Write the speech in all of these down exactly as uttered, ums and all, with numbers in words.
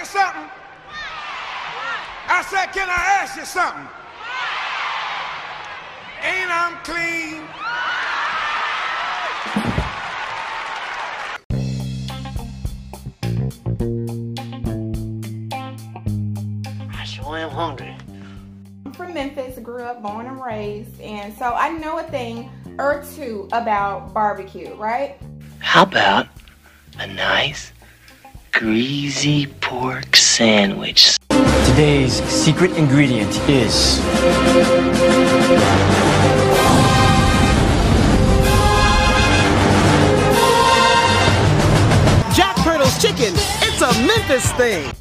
you something? I said, can I ask you something? Ain't I'm clean? I sure am hungry. I'm from Memphis, grew up, born and raised, and so I know a thing or two about barbecue, right? How about a nice, greasy pork sandwich? Today's secret ingredient is Jack Pirtle's chicken. It's a Memphis thing.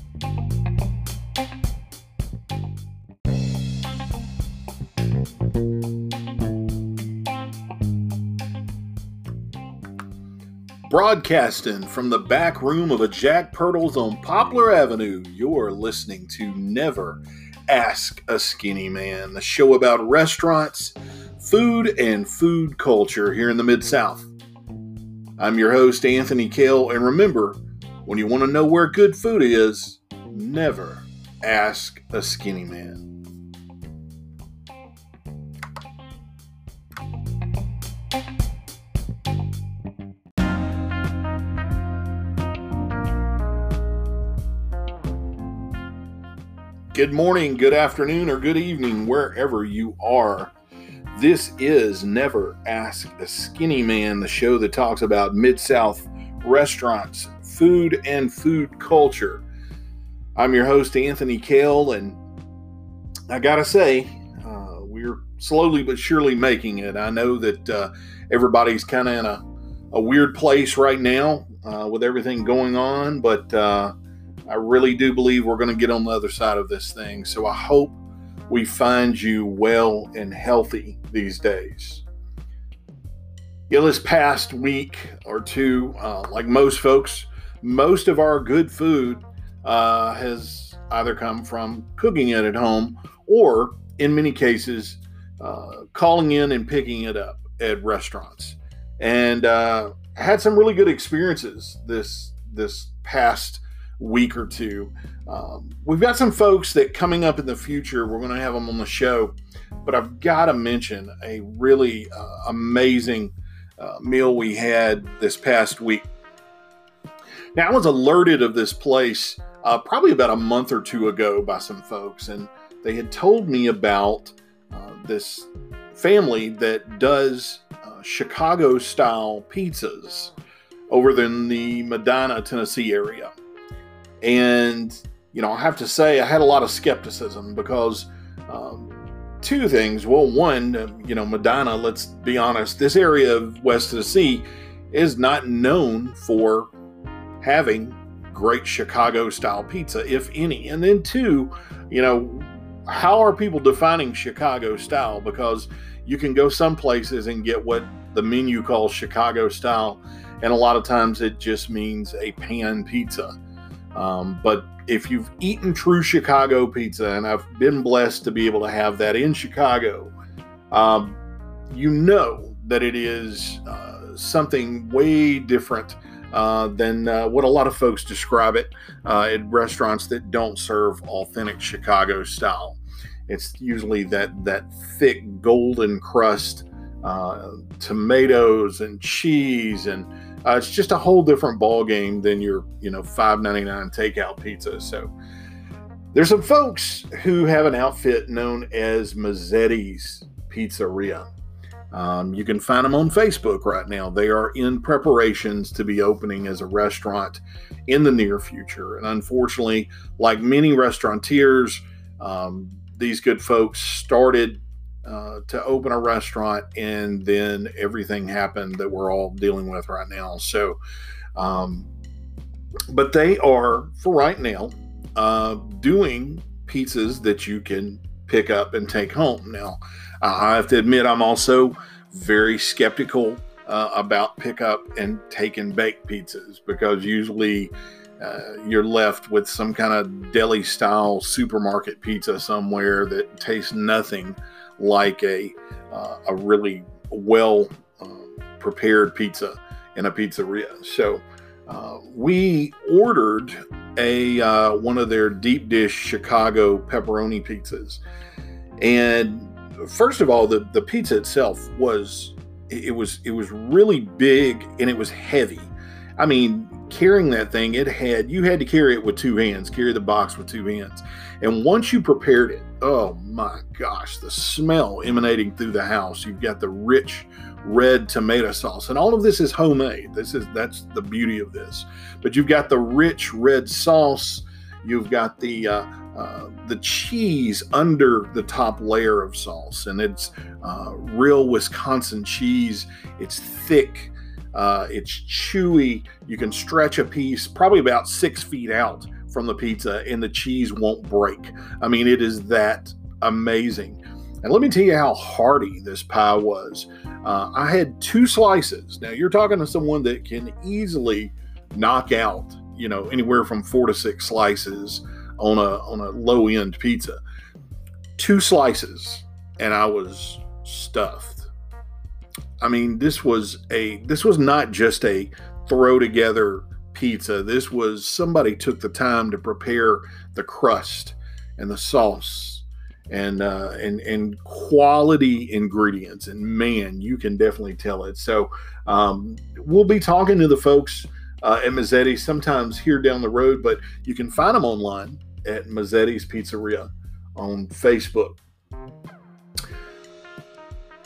Broadcasting from the back room of a Jack Pirtle's on Poplar Avenue, you're listening to Never Ask a Skinny Man, the show about restaurants, food, and food culture here in the Mid-South. I'm your host, Anthony Kale, and remember, when you want to know where good food is, never ask a skinny man. Good morning, good afternoon, or good evening, wherever you are. This is Never Ask a Skinny Man, the show that talks about Mid-South restaurants, food, and food culture. I'm your host, Anthony Kale, and I gotta say, uh, we're slowly but surely making it. I know that uh, everybody's kind of in a, a weird place right now uh, with everything going on, but Uh, I really do believe we're going to get on the other side of this thing. So I hope we find you well and healthy these days. Yeah, this past week or two, uh, like most folks, most of our good food uh, has either come from cooking it at home or, in many cases, uh, calling in and picking it up at restaurants. And uh, I had some really good experiences this this past week or two. Um, we've got some folks that coming up in the future, we're going to have them on the show, but I've got to mention a really uh, amazing uh, meal we had this past week. Now, I was alerted of this place uh, probably about a month or two ago by some folks, and they had told me about uh, this family that does uh, Chicago-style pizzas over in the Medina, Tennessee area. And, you know, I have to say I had a lot of skepticism because um, two things. Well, one, you know, Medina, let's be honest, this area of West Tennessee is not known for having great Chicago-style pizza, if any. And then two, you know, how are people defining Chicago-style? Because you can go some places and get what the menu calls Chicago-style, and a lot of times it just means a pan pizza. Um, but if you've eaten true Chicago pizza, and I've been blessed to be able to have that in Chicago, um, you know that it is uh, something way different uh, than uh, what a lot of folks describe it uh, at restaurants that don't serve authentic Chicago style. It's usually that, that thick golden crust, uh, tomatoes and cheese, and Uh, it's just a whole different ball game than your, you know, five ninety-nine takeout pizza. So there's some folks who have an outfit known as Mazzetti's Pizzeria. Um, you can find them on Facebook right now. They are in preparations to be opening as a restaurant in the near future. And unfortunately, like many restaurateurs, um, these good folks started Uh, to open a restaurant, and then everything happened that we're all dealing with right now. So, um, but they are, for right now, uh, doing pizzas that you can pick up and take home. Now, I have to admit, I'm also very skeptical uh, about pickup and take and bake pizzas, because usually Uh, you're left with some kind of deli-style supermarket pizza somewhere that tastes nothing like a uh, a really well uh, prepared pizza in a pizzeria. So Uh, we ordered a uh, one of their deep dish Chicago pepperoni pizzas. And first of all, the, the pizza itself was, it was, it was really big and it was heavy. I mean, carrying that thing, it had, you had to carry it with two hands, carry the box with two hands. And once you prepared it, oh my gosh, the smell emanating through the house. You've got the rich red tomato sauce, and all of this is homemade. This is, that's the beauty of this, but you've got the rich red sauce. You've got the, uh, uh, the cheese under the top layer of sauce, and it's uh, real Wisconsin cheese. It's thick. Uh, it's chewy. You can stretch a piece probably about six feet out from the pizza and the cheese won't break. I mean, it is that amazing. And let me tell you how hearty this pie was. Uh, I had two slices. Now you're talking to someone that can easily knock out, you know, anywhere from four to six slices on a, on a low end pizza, two slices. And I was stuffed. I mean, this was a, this was not just a throw together pizza. This was, somebody took the time to prepare the crust and the sauce and, uh, and, and quality ingredients. And man, you can definitely tell it. So, um, we'll be talking to the folks, uh, at Mazzetti's sometimes here down the road, but you can find them online at Mazzetti's Pizzeria on Facebook.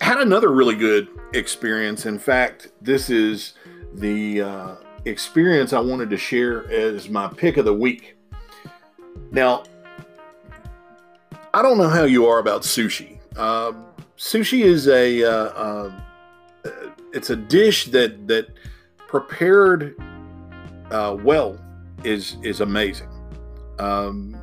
Had another really good experience. In fact, this is the uh, experience I wanted to share as my pick of the week. Now, I don't know how you are about sushi. Uh, sushi is a uh, uh, it's a dish that that prepared uh, well is is amazing. Um,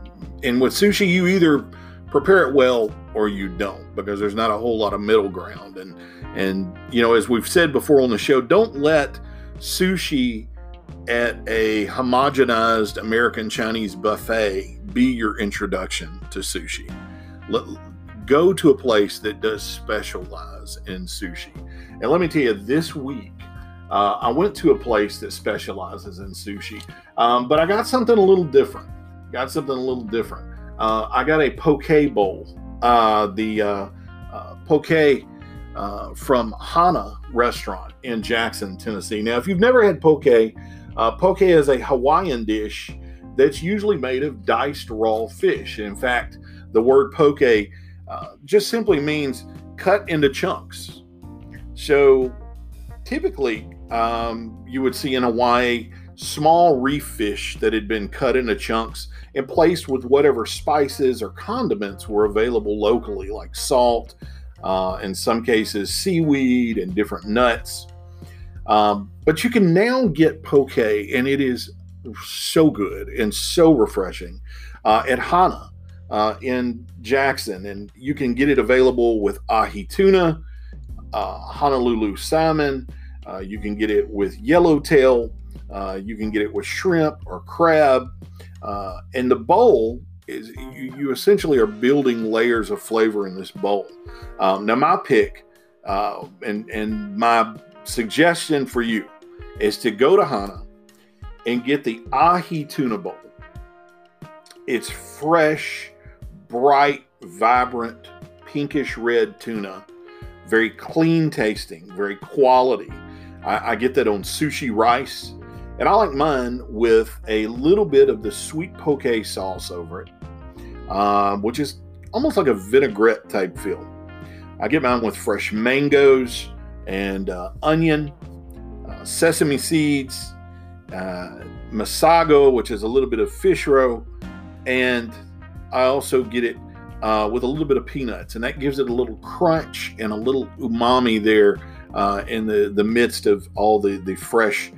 and with sushi, you either prepare it well or you don't, because there's not a whole lot of middle ground. And, and, you know, as we've said before on the show, don't let sushi at a homogenized American Chinese buffet be your introduction to sushi. Let, go to a place that does specialize in sushi. And let me tell you, this week, uh, I went to a place that specializes in sushi, um, but I got something a little different. Got something a little different. Uh, I got a poke bowl. Uh, the uh, uh, poke uh, from Hana restaurant in Jackson, Tennessee. Now, if you've never had poke, uh, poke is a Hawaiian dish that's usually made of diced raw fish. In fact, the word poke uh, just simply means cut into chunks. So typically um, you would see in Hawaii small reef fish that had been cut into chunks and placed with whatever spices or condiments were available locally, like salt, uh, in some cases seaweed and different nuts. Um, but you can now get poke, and it is so good and so refreshing uh, at Hana uh, in Jackson. And you can get it available with ahi tuna, uh, Honolulu salmon. Uh, you can get it with yellowtail. Uh, you can get it with shrimp or crab. Uh, and the bowl is, you, you essentially are building layers of flavor in this bowl. Um, now my pick, uh, and, and my suggestion for you is to go to Hana and get the ahi tuna bowl. It's fresh, bright, vibrant, pinkish red tuna, very clean tasting, very quality. I, I get that on sushi rice. And I like mine with a little bit of the sweet poke sauce over it, um, which is almost like a vinaigrette type feel. I get mine with fresh mangoes and uh, onion, uh, sesame seeds, uh, masago, which is a little bit of fish roe. And I also get it uh, with a little bit of peanuts, and that gives it a little crunch and a little umami there uh, in the, the midst of all the, the fresh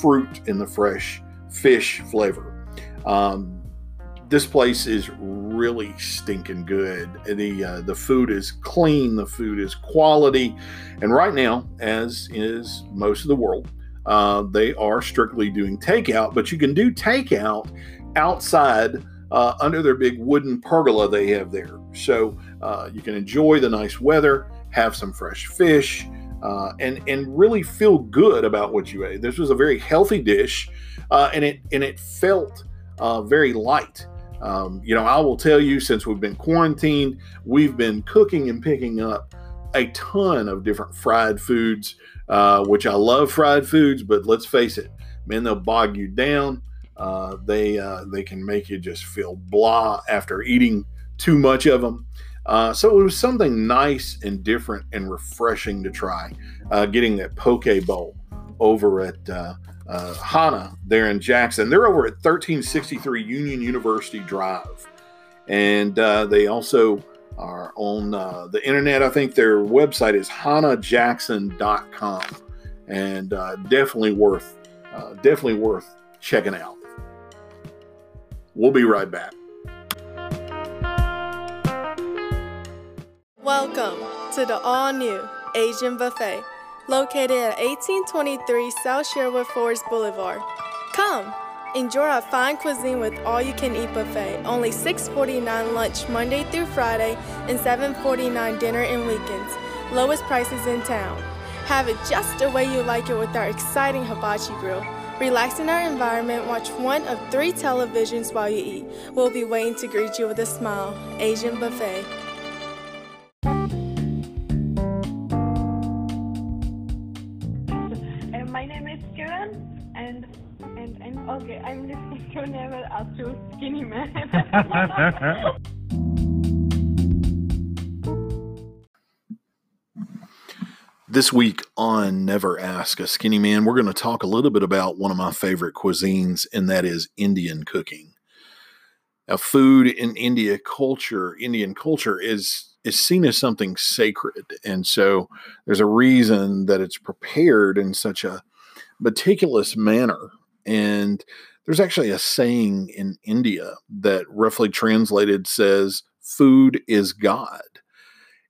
fruit and the fresh fish flavor. Um, this place is really stinking good. The uh, the food is clean. The food is quality. And right now, as is most of the world, uh, they are strictly doing takeout, but you can do takeout outside uh, under their big wooden pergola they have there. So uh, you can enjoy the nice weather, have some fresh fish, uh, and and really feel good about what you ate. This was a very healthy dish, uh, and it and it felt uh, very light. Um, you know, I will tell you, since we've been quarantined, we've been cooking and picking up a ton of different fried foods, uh, which I love fried foods, but let's face it, man, they'll bog you down. Uh, they uh, they can make you just feel blah after eating too much of them. Uh, so it was something nice and different and refreshing to try, uh, getting that poke bowl over at uh, uh, Hana there in Jackson. They're over at thirteen sixty-three Union University Drive. And uh, they also are on uh, the internet. I think their website is hana jackson dot com, and uh, definitely worth uh, definitely worth checking out. We'll be right back. Welcome to the all-new Asian Buffet, located at eighteen twenty-three South Sherwood Forest Boulevard. Come, enjoy our fine cuisine with all-you-can-eat buffet, only six forty-nine lunch Monday through Friday and seven forty-nine dinner and weekends, lowest prices in town. Have it just the way you like it with our exciting hibachi grill. Relax in our environment, watch one of three televisions while you eat. We'll be waiting to greet you with a smile. Asian Buffet. Okay, I'm listening to Never Ask a Skinny Man. This week on Never Ask a Skinny Man, we're going to talk a little bit about one of my favorite cuisines, and that is Indian cooking. Now, food in India culture, Indian culture is, is seen as something sacred. And so there's a reason that it's prepared in such a meticulous manner. And there's actually a saying in India that roughly translated says, food is God.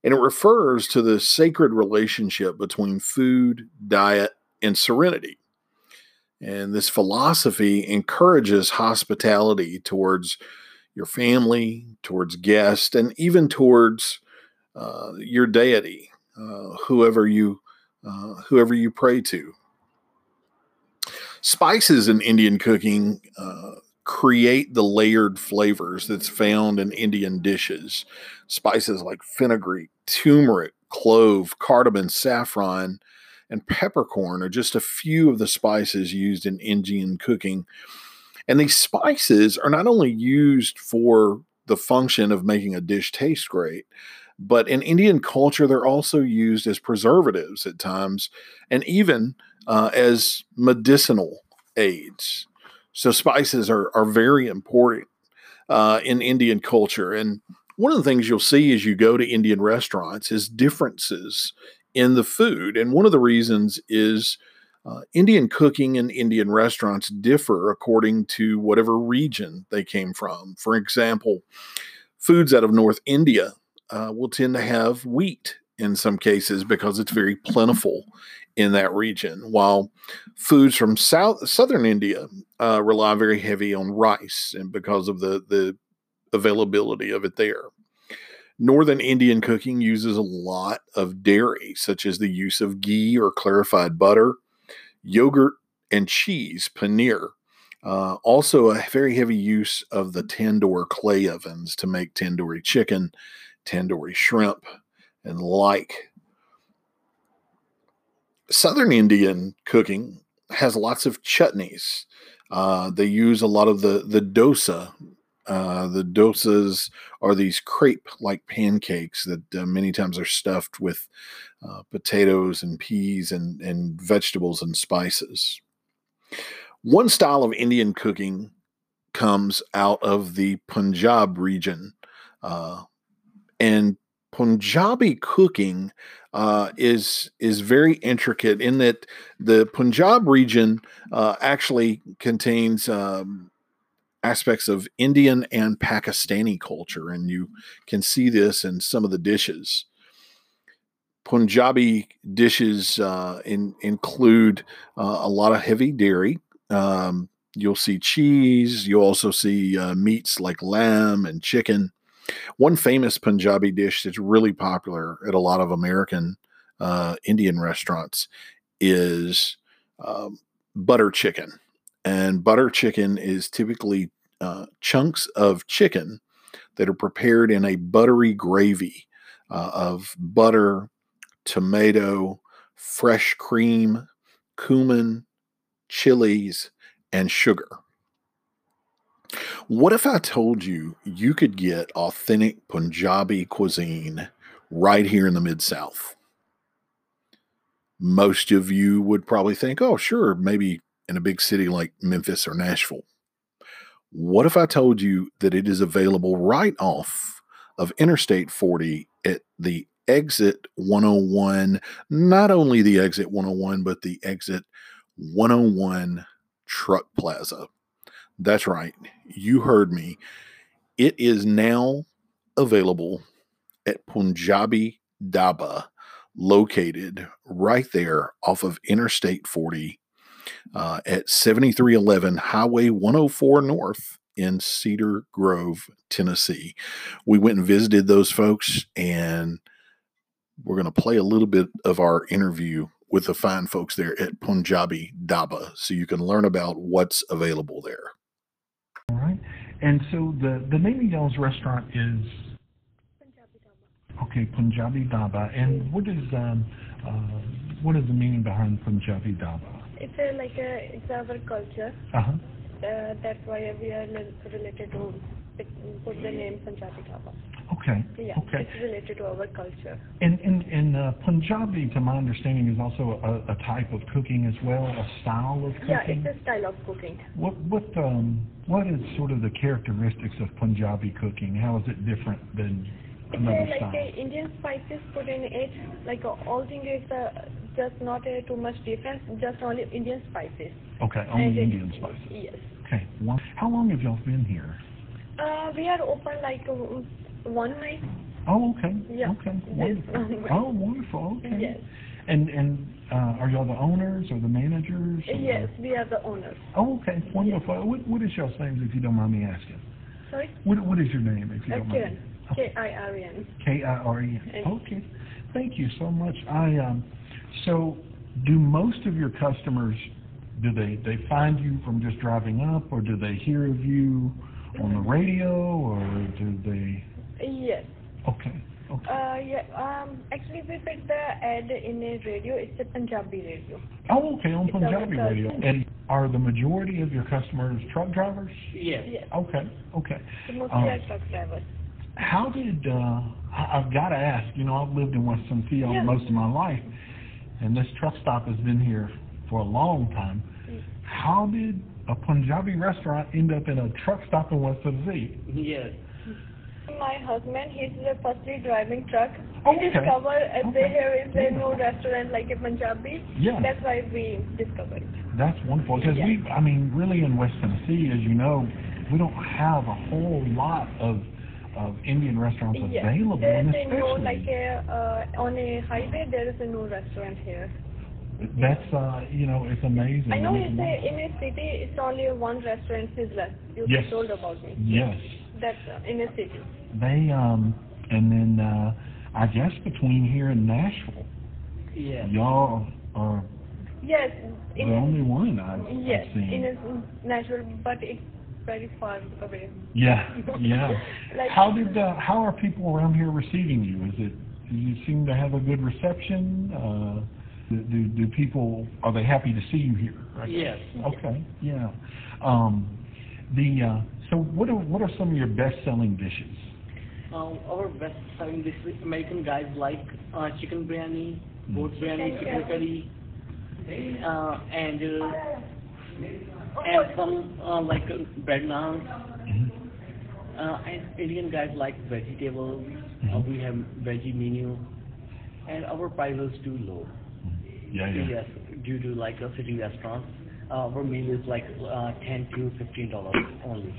And it refers to the sacred relationship between food, diet, and serenity. And this philosophy encourages hospitality towards your family, towards guests, and even towards uh, your deity, uh, whoever you, uh, whoever you pray to. Spices in Indian cooking uh, create the layered flavors that's found in Indian dishes. Spices like fenugreek, turmeric, clove, cardamom, saffron, and peppercorn are just a few of the spices used in Indian cooking. And these spices are not only used for the function of making a dish taste great, but in Indian culture, they're also used as preservatives at times, and even Uh, as medicinal aids. So spices are, are very important uh, in Indian culture. And one of the things you'll see as you go to Indian restaurants is differences in the food. And one of the reasons is uh, Indian cooking and Indian restaurants differ according to whatever region they came from. For example, foods out of North India uh, will tend to have wheat in some cases because it's very plentiful in that region, while foods from south southern India uh, rely very heavy on rice, and because of the the availability of it there. Northern Indian cooking uses a lot of dairy, such as the use of ghee or clarified butter, yogurt, and cheese, paneer. Uh, also, a very heavy use of the tandoor clay ovens to make tandoori chicken, tandoori shrimp, and like. Southern Indian cooking has lots of chutneys. Uh, they use a lot of the, the dosa. Uh, the dosas are these crepe-like pancakes that uh, many times are stuffed with uh, potatoes and peas and, and vegetables and spices. One style of Indian cooking comes out of the Punjab region. Uh, and Punjabi cooking uh, is is very intricate in that the Punjab region uh, actually contains um, aspects of Indian and Pakistani culture, and you can see this in some of the dishes. Punjabi dishes uh, in, include uh, a lot of heavy dairy. Um, you'll see cheese. You'll also see uh, meats like lamb and chicken. One famous Punjabi dish that's really popular at a lot of American uh, Indian restaurants is um, butter chicken. And butter chicken is typically uh, chunks of chicken that are prepared in a buttery gravy uh, of butter, tomato, fresh cream, cumin, chilies, and sugar. What if I told you you could get authentic Punjabi cuisine right here in the Mid-South? Most of you would probably think, oh, sure, maybe in a big city like Memphis or Nashville. What if I told you that it is available right off of Interstate forty at the exit one oh one, not only the exit one oh one, but the exit one oh one Truck Plaza? That's right. You heard me. It is now available at Punjabi Dhaba, located right there off of Interstate forty uh, at seventy-three eleven Highway one oh four North in Cedar Grove, Tennessee. We went and visited those folks, and we're going to play a little bit of our interview with the fine folks there at Punjabi Dhaba so you can learn about what's available there. All right. And so the, the name of y'all's restaurant is? Punjabi Dhaba. Okay, Punjabi Dhaba. And what is um, uh, what is the meaning behind Punjabi Dhaba? It's a, like a, it's our culture. Uh-huh. Uh, that's why we are related to put the name Punjabi Dhaba. Okay. Yeah, okay. It's related to our culture. And and, and uh, Punjabi, to my understanding, is also a, a type of cooking as well, a style of cooking. Yeah, it's a style of cooking. What what um what is sort of the characteristics of Punjabi cooking? How is it different than another it's, uh, style? Like the Indian spices put in it, like uh, all things is uh, just not uh, too much difference. Just only Indian spices. Okay, only and Indian it, spices. Yes. Okay. Well, how long have y'all been here? Uh, we are open like uh, one night. Oh, okay. Yeah. Okay. Wonderful. Oh, wonderful. Okay. Yes. And and uh, are y'all the owners or the managers? Or yes, we are the owners. Oh, okay. Wonderful. Yes. What what is y'all's names, if you don't mind me asking? Sorry. What what is your name, if you uh, don't mind? Me? Oh. K I R E N. K I R E N. Okay. Thank you so much. I um. So, do most of your customers, do they they find you from just driving up, or do they hear of you on the radio, or do they? Yes. Okay. Okay. Uh, yeah. Um. Actually, we put the ad in a radio. It's a Punjabi radio. Oh, okay. On Punjabi radio. And are the majority of your customers truck drivers? Yes. Yes. Okay. Okay. So mostly um, are truck drivers. How did? Uh, I've got to ask. You know, I've lived in West Tennessee yeah. most of my life, and this truck stop has been here for a long time. Mm. How did a Punjabi restaurant end up in a truck stop in West Tennessee? Yes. My husband, he's the firstly driving truck. Okay. We discovered okay. that there is a new restaurant like a Punjabi. Yeah. That's why we discovered it. That's wonderful. Because yeah. we, I mean, really in West Tennessee, as you know, we don't have a whole lot of of Indian restaurants yes. available. There is a new, like a, uh, on a highway, there is a new restaurant here. That's, uh, you know, it's amazing. I know it's a, in a city, it's only one restaurant is left. You yes. told about me. Yes. That's uh, in a city. They, um, and then, uh, I guess between here and Nashville, yes. y'all are yes, the only one I've, yes, I've seen. Yes, in Nashville, but it's very far away. Yeah, yeah. Like, how did, uh, how are people around here receiving you? Is it, do you seem to have a good reception? Uh, Do, do people, are they happy to see you here? Right? Yes. Okay. Yeah. Um, the uh, so what are what are some of your best selling dishes? Um, our best selling dishes, American guys like uh, chicken biryani, goat biryani, chicken curry, uh, and uh, and some uh, like uh, bread naan. Mm-hmm. uh, and Indian guys like vegetables. Mm-hmm. uh, we have veggie menu, and our price is too low. Yeah, yeah. Yes, due to like a city restaurant, uh, our meal is like uh, ten to fifteen dollars only.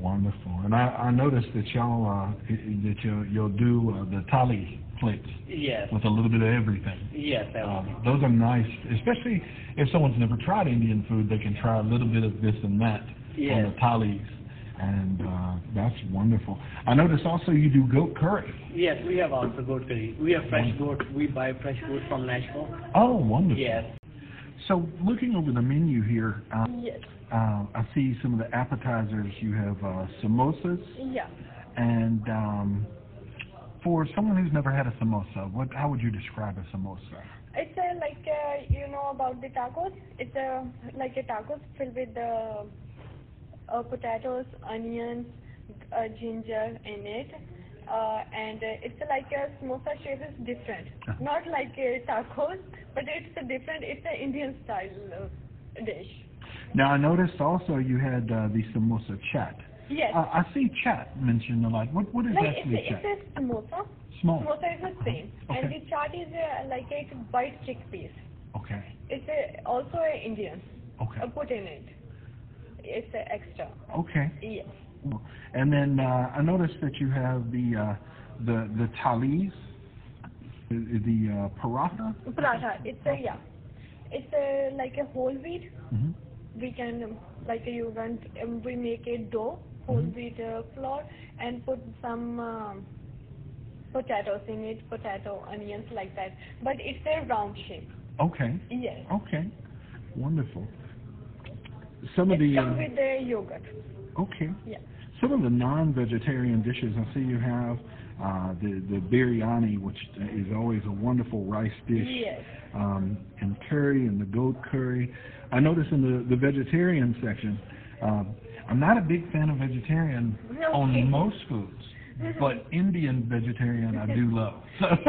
Wonderful, and I, I noticed that y'all uh, that you you'll do uh, the thali plates. Yes. With a little bit of everything. Yes, uh, those are nice, especially if someone's never tried Indian food, they can try a little bit of this and that yes. on the thalis. And uh, that's wonderful. I notice also you do goat curry. Yes, we have also goat curry. We have fresh goat. We buy fresh goat from Nashville. Oh, wonderful. Yes. So looking over the menu here, uh, yes. uh, I see some of the appetizers. You have uh, samosas. Yeah. And um, for someone who's never had a samosa, what how would you describe a samosa? It's a, like, uh, you know about the tacos. It's a, like a tacos filled with the... Uh, Uh, potatoes, onions, uh, ginger in it, uh, and uh, it's uh, like a samosa shape is different. Not like a tacos, but it's a different. It's an Indian style uh, dish. Now I noticed also you had uh, the samosa chat. Yes. Uh, I see chat mentioned a lot. What what is like actually it's a, chat? It's a samosa. Small. Samosa is the same, okay. And the chat is uh, like a white chickpeas. Okay. It's a, also an Indian. Okay. Uh, put in it. It's an extra. Okay. Yes. And then uh, I noticed that you have the uh, the the thalis, the, the uh, paratha. Paratha. It's a yeah. It's a like a whole wheat. Mm-hmm. We can um, like you want um, we make a dough, whole mm-hmm. wheat uh, flour, and put some um, potatoes in it, potato, onions like that. But it's a round shape. Okay. Yes. Okay. Wonderful. Some of it's the, uh, with the yogurt. Okay. Yeah. Some of the non-vegetarian dishes I see you have, uh, the the biryani, which is always a wonderful rice dish. Yes. Um, and curry and the goat curry. I notice in the the vegetarian section, um, I'm not a big fan of vegetarian okay. on most foods, but Indian vegetarian I do love. So yeah.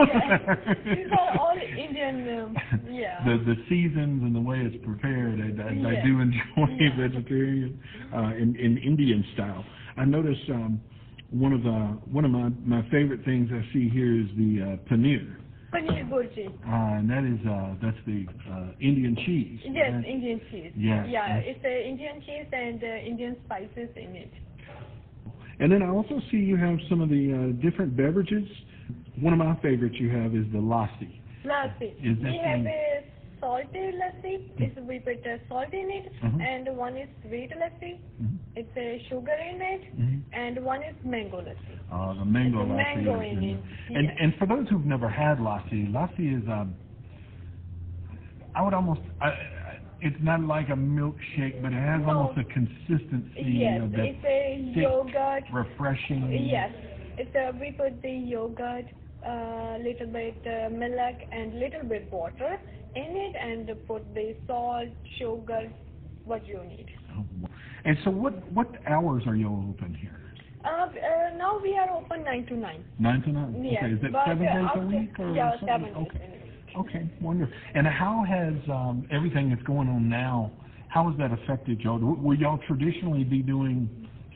These are all Indian. Um, yeah. The the seasons and the way it's prepared, I, I, yeah. I do enjoy yeah. vegetarian uh, in in Indian style. I notice um, one of the one of my my favorite things I see here is the uh, paneer. Paneer burji. Uh, and that is uh, that's the uh, Indian cheese. Yes, right? Indian cheese. Yeah. Yeah, it's the uh, Indian cheese and uh, Indian spices in it. And then I also see you have some of the uh, different beverages. One of my favorites you have is the lassi. Lassi. Is that we have a salted lassi. It's, we put uh, salt in it. Uh-huh. And one is sweet lassi. Uh-huh. It's a uh, sugar in it. Uh-huh. And one is mango lassi. Uh, the mango lassi. Mango in it. And, yes. and for those who've never had lassi, lassi is, um, I would almost, I, it's not like a milkshake, but it has no. almost a consistency. Yes, of that it's a thick, yogurt. Refreshing. Yes, it's a, we put the yogurt, a uh, little bit uh, milk and little bit water in it, and put the salt, sugar, what you need. Oh. And so, what what hours are you open here? Uh, uh, now we are open nine to nine. Nine to nine. Yes. Okay. Is that but seven days after, a week or yeah, something? seven days. Okay. Okay, wonderful. And how has um, everything that's going on now, how has that affected y'all? Will y'all traditionally be doing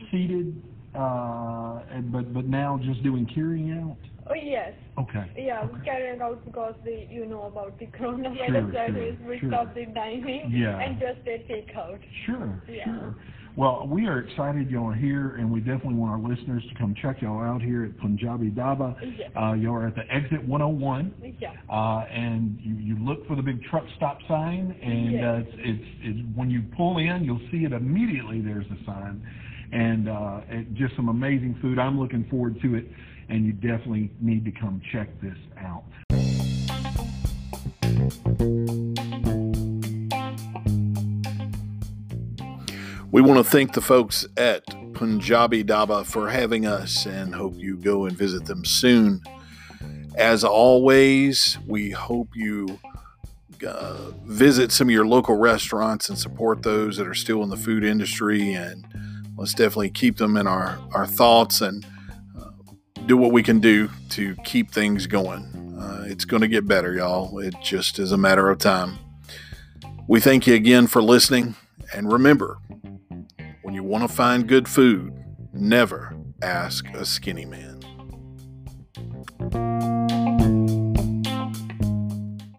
seated, uh, and, but but now just doing carrying out? Oh, yes. Okay. Yeah, okay. Carrying out because the, you know about the coronavirus, that is, we stop the dining yeah. and just the takeout. Sure, yeah. sure. Well, we are excited y'all are here, and we definitely want our listeners to come check y'all out here at Punjabi Dhaba. Yes. Uh, y'all are at the exit one oh one, yes. uh, and you, you look for the big truck stop sign, and yes. uh, it's, it's, it's when you pull in, you'll see it immediately. There's a sign, and uh, it, just some amazing food. I'm looking forward to it, and you definitely need to come check this out. We want to thank the folks at Punjabi Dhaba for having us and hope you go and visit them soon. As always, we hope you uh, visit some of your local restaurants and support those that are still in the food industry. And let's definitely keep them in our, our thoughts and uh, do what we can do to keep things going. Uh, it's going to get better, y'all. It just is a matter of time. We thank you again for listening. And remember, when you want to find good food, never ask a skinny man.